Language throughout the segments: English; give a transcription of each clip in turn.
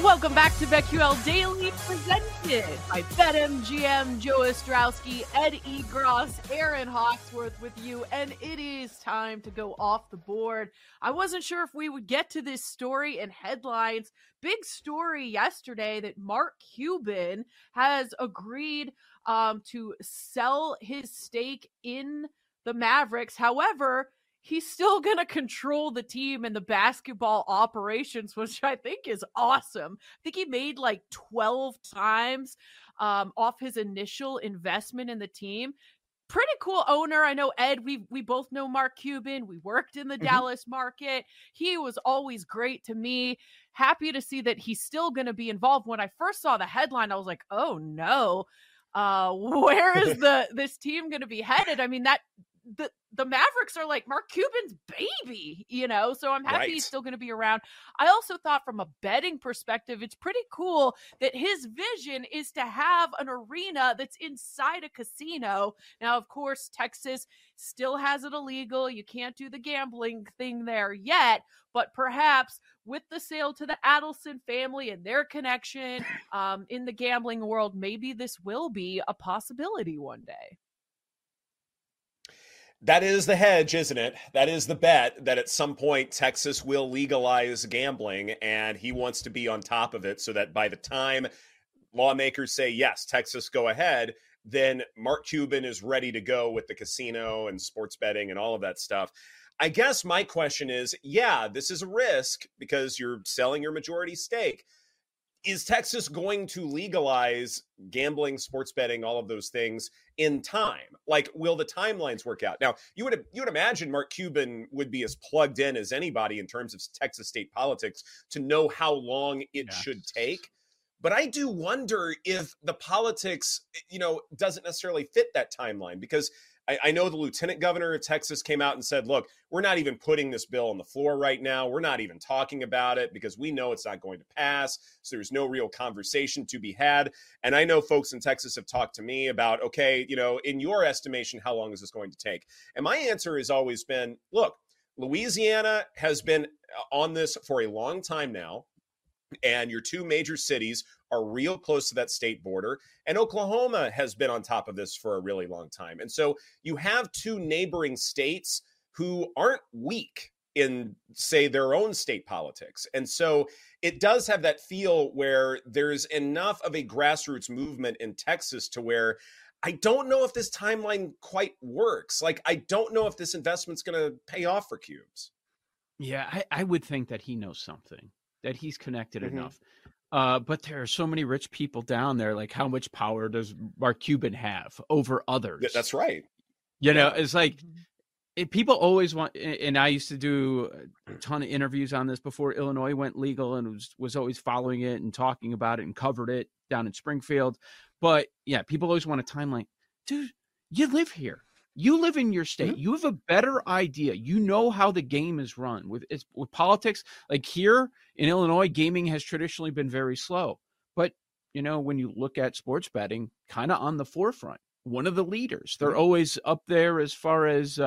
Welcome back to VQL Daily, presented by BetMGM. Joe Ostrowski, Ed E. Gross, Aaron Hawksworth with you, and it is time to go off the board. I wasn't sure if we would get to this story and headlines. Big story yesterday that Mark Cuban has agreed to sell his stake in the Mavericks. However, he's still going to control the team and the basketball operations, which I think is awesome. I think he made like 12 times off his initial investment in the team. Pretty cool owner. I know, Ed, we both know Mark Cuban. We worked in the Dallas market. He was always great to me. Happy to see that he's still going to be involved. When I first saw the headline, I was like, oh, no. Where is this team going to be headed? I mean, that the Mavericks are like Mark Cuban's baby, you know, so I'm happy He's still going to be around. I also thought from a betting perspective, it's pretty cool that his vision is to have an arena that's inside a casino. Now, of course, Texas still has it illegal. You can't do the gambling thing there yet, but perhaps with the sale to the Adelson family and their connection in the gambling world, maybe this will be a possibility one day. That is the hedge, isn't it? That is the bet that at some point Texas will legalize gambling, and he wants to be on top of it so that by the time lawmakers say, yes, Texas, go ahead, then Mark Cuban is ready to go with the casino and sports betting and all of that stuff. I guess my question is, yeah, this is a risk because you're selling your majority stake. Is Texas going to legalize gambling, sports betting, all of those things in time? Like, will the timelines work out? Now, you would imagine Mark Cuban would be as plugged in as anybody in terms of Texas state politics to know how long it should take. But I do wonder if the politics, you know, doesn't necessarily fit that timeline, because I know the lieutenant governor of Texas came out and said, look, we're not even putting this bill on the floor right now. We're not even talking about it because we know it's not going to pass. So there's no real conversation to be had. And I know folks in Texas have talked to me about, okay, you know, in your estimation, how long is this going to take? And my answer has always been, look, Louisiana has been on this for a long time now. And your two major cities are real close to that state border. And Oklahoma has been on top of this for a really long time. And so you have two neighboring states who aren't weak in, say, their own state politics. And so it does have that feel where there's enough of a grassroots movement in Texas to where I don't know if this timeline quite works. Like, I don't know if this investment's going to pay off for Cubes. Yeah, I would think that he knows something, that he's connected enough. But there are so many rich people down there. Like, how much power does Mark Cuban have over others? That's right. You know, it's like people always want, and I used to do a ton of interviews on this before Illinois went legal and was always following it and talking about it and covered it down in Springfield. But yeah, people always want a timeline. Dude, you live here. You live in your state. You have a better idea. You know how the game is run with politics. Like here in Illinois, gaming has traditionally been very slow. But, you know, when you look at sports betting, kind of on the forefront, one of the leaders, they're always up there as far as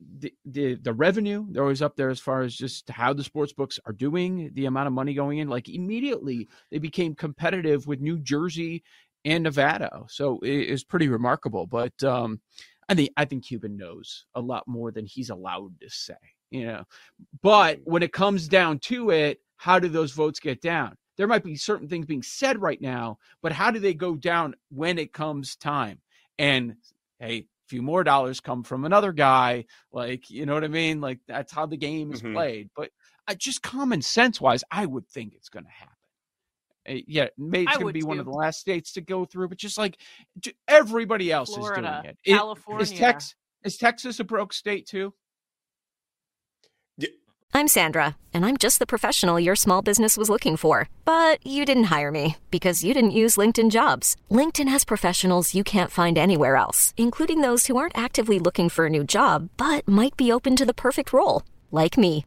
the revenue, they're always up there as far as just how the sports books are doing, the amount of money going in. Like immediately they became competitive with New Jersey and Nevada. So it is pretty remarkable. But I think Cuban knows a lot more than he's allowed to say, you know. But when it comes down to it, how do those votes get down? There might be certain things being said right now, but how do they go down when it comes time? And hey, few more dollars come from another guy, like, you know what I mean? Like, that's how the game is played. But just common sense wise, I would think it's going to happen. Yeah, maybe it's going to be one of the last states to go through, but just like everybody else Florida, is doing it. California. Is Texas a broke state too? Yeah. I'm Sandra, and I'm just the professional your small business was looking for. But you didn't hire me because you didn't use LinkedIn Jobs. LinkedIn has professionals you can't find anywhere else, including those who aren't actively looking for a new job, but might be open to the perfect role, like me.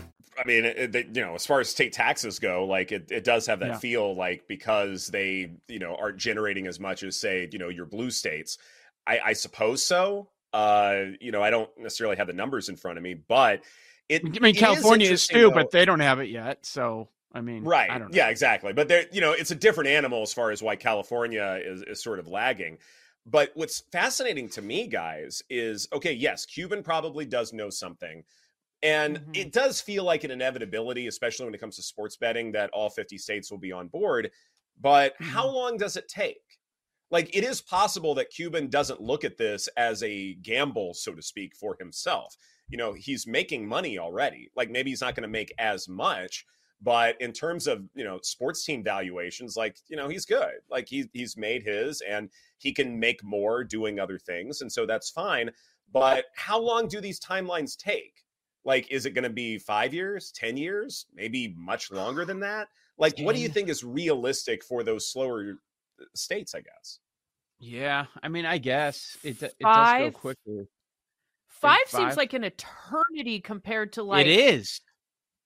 I mean, as far as state taxes go, like it does have that feel like, because they, aren't generating as much as, say, your blue states. I suppose so. I don't necessarily have the numbers in front of me, but California is too, but they don't have it yet, so. I mean, right. I don't know. Yeah, exactly. But there, it's a different animal as far as why California is sort of lagging. But what's fascinating to me, guys, is, okay, yes, Cuban probably does know something. And it does feel like an inevitability, especially when it comes to sports betting, that all 50 states will be on board. But how long does it take? Like, it is possible that Cuban doesn't look at this as a gamble, so to speak, for himself. He's making money already. Like, maybe he's not going to make as much. But in terms of, sports team valuations, like, he's good. Like he's made his, and he can make more doing other things. And so that's fine. But how long do these timelines take? Like, is it going to be 5 years, 10 years, maybe much longer than that? Like, what do you think is realistic for those slower states, I guess? Yeah. I mean, I guess it does go quickly. Five seems like an eternity compared to like. It is.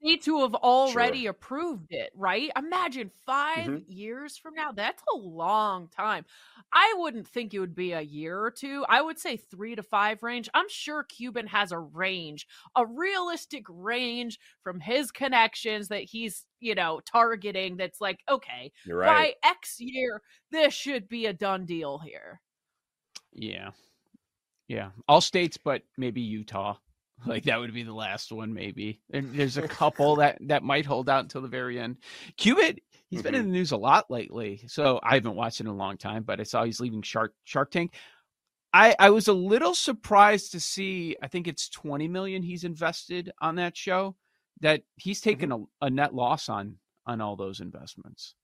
States who have already approved it, right? Imagine 5 years from now. That's a long time. I wouldn't think it would be a year or two. I would say 3 to 5 range. I'm sure Cuban has a range, a realistic range from his connections that he's, targeting. That's like, okay, you're right. By X year, this should be a done deal here. Yeah. Yeah. All states, but maybe Utah. Like that would be the last one, maybe. There's a couple that might hold out until the very end. Cuban, he's been in the news a lot lately, so I haven't watched it in a long time. But I saw he's leaving Shark Tank. I was a little surprised to see. I think it's $20 million he's invested on that show. That he's taken a net loss on all those investments.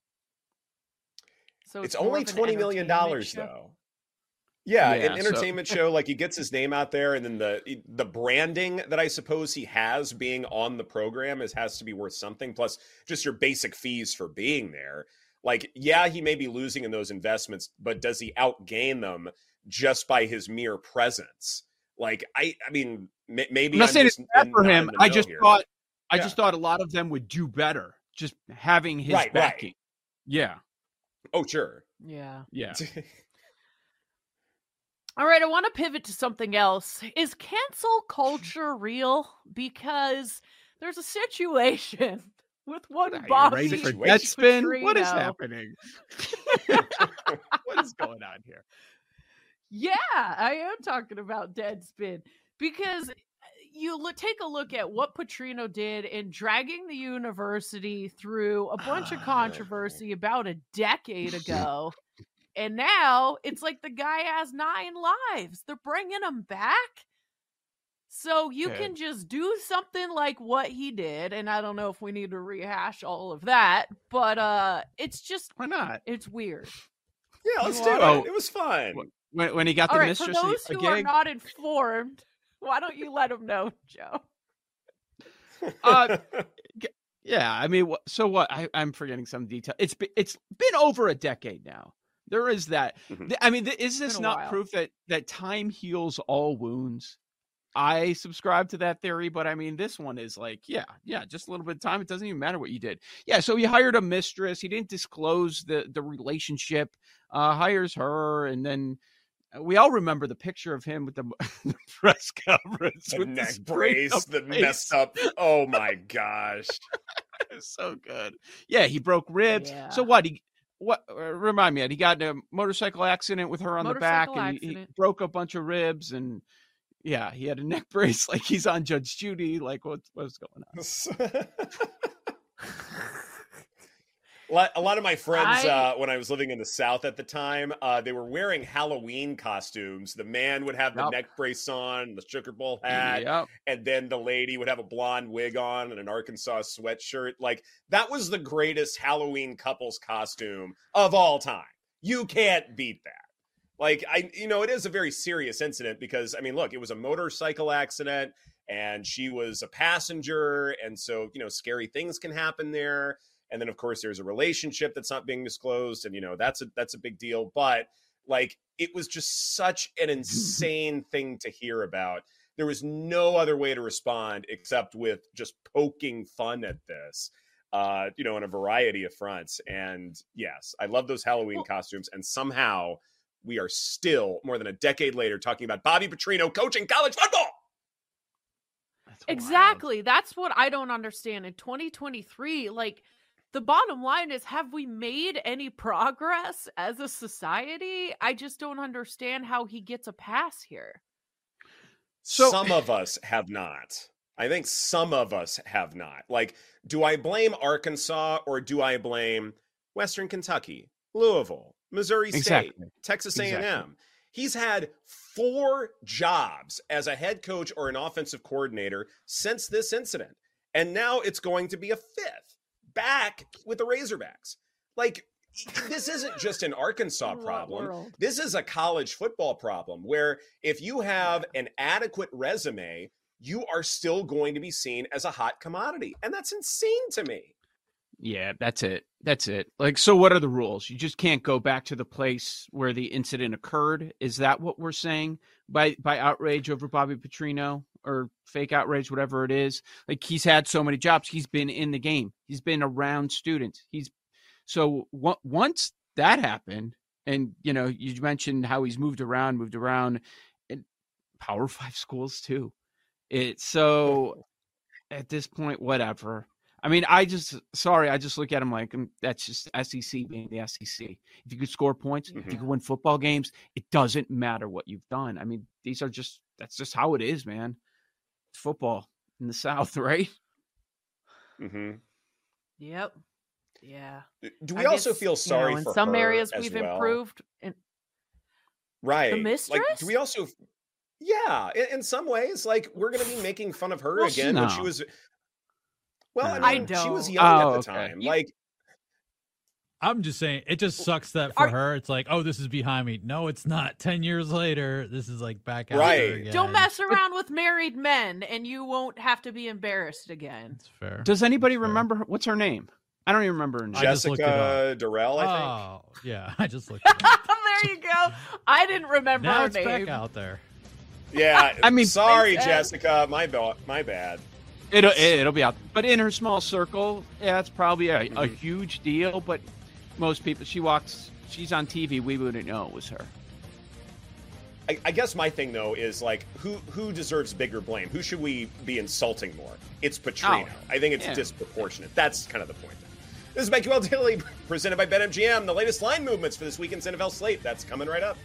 So it's only $20 million though. Yeah, an entertainment show, like he gets his name out there, and then the branding that I suppose he has being on the program has to be worth something, plus just your basic fees for being there. Like, yeah, he may be losing in those investments, but does he outgain them just by his mere presence? Like, I mean, maybe I'm not saying it's bad for him. I just thought a lot of them would do better just having his backing. Right. Yeah. Oh, sure. Yeah. Yeah. All right, I want to pivot to something else. Is cancel culture real? Because there's a situation with one Bobby Petrino. What is happening? What is going on here? Yeah, I am talking about Deadspin, because you take a look at what Petrino did in dragging the university through a bunch of controversy about a decade ago. And now it's like the guy has 9 lives. They're bringing him back. So you can just do something like what he did. And I don't know if we need to rehash all of that, but it's just, why not? It's weird. Yeah, let's do it. It was fun. When he got all the mistress. For those who are not informed, why don't you let him know, Joe? Yeah, I mean, so what? I'm forgetting some detail. It's been over a decade now. There is that. I mean, is this not proof that time heals all wounds? I subscribe to that theory, but I mean, this one is like, yeah, just a little bit of time. It doesn't even matter what you did. Yeah, so he hired a mistress. He didn't disclose the relationship, hires her, and then we all remember the picture of him with the press coverage. The with neck brace, the messed up. Oh, my gosh. So good. Yeah, he broke ribs. Yeah. So what? What remind me, he got in a motorcycle accident with her on the back, and he broke a bunch of ribs, and yeah, he had a neck brace, like he's on Judge Judy. Like, what's going on? A lot of my friends, when I was living in the South at the time, they were wearing Halloween costumes. The man would have the neck brace on, the sugar bowl hat, and then the lady would have a blonde wig on and an Arkansas sweatshirt. Like, that was the greatest Halloween couple's costume of all time. You can't beat that. Like, it is a very serious incident because, I mean, look, it was a motorcycle accident and she was a passenger. And so, scary things can happen there. And then, of course, there's a relationship that's not being disclosed. And, that's a big deal. But like, it was just such an insane thing to hear about. There was no other way to respond except with just poking fun at this, on a variety of fronts. And yes, I love those Halloween costumes. And somehow we are still, more than a decade later, talking about Bobby Petrino coaching college football. That's exactly. Wild. That's what I don't understand. In 2023, like, the bottom line is, have we made any progress as a society? I just don't understand how he gets a pass here. Some of us have not. I think some of us have not. Like, do I blame Arkansas or do I blame Western Kentucky, Louisville, Missouri State, Texas A&M? Exactly. He's had 4 jobs as a head coach or an offensive coordinator since this incident. And now it's going to be a 5th. Back with the Razorbacks. Like, this isn't just an Arkansas problem. This is a college football problem where if you have an adequate resume, you are still going to be seen as a hot commodity. And that's insane to me. Yeah, that's it. Like, so what are the rules? You just can't go back to the place where the incident occurred. Is that what we're saying by outrage over Bobby Petrino? Or fake outrage, whatever it is. Like, he's had so many jobs. He's been in the game. He's been around students. Once that happened, and you mentioned how he's moved around, and Power 5 schools too. So at this point, whatever. I mean, I just look at him like, that's just SEC being the SEC. If you could score points, if you could win football games, it doesn't matter what you've done. I mean, that's just how it is, man. Football in the South, right? Mm-hmm. Yep. Yeah. Do we also feel sorry for her? In some areas we've improved. Right. The mistress? Like, do we also... Yeah. In some ways, like, we're going to be making fun of her again when she was... Well, I mean, she was young at the time. Like, I'm just saying, it just sucks that for her, it's like, oh, this is behind me. No, it's not. 10 years later, this is like back out again. Don't mess around with married men, and you won't have to be embarrassed again. That's fair. Does anybody remember what's her name? I don't even remember her name. Jessica Durrell, I think. Oh, yeah, I just looked it up. There you go. I didn't remember her name. Now it's back out there. Yeah, I mean, sorry, Jessica, my bad. It'll be out, but in her small circle, yeah, it's probably a huge deal. But most people, she's on TV, we wouldn't know it was her. I guess my thing, though, is like, who deserves bigger blame? Who should we be insulting more? It's Petrino. Oh, I think it's disproportionate. That's kind of the point. This is VQL Daily, presented by BetMGM. The latest line movements for this weekend's NFL slate. That's coming right up.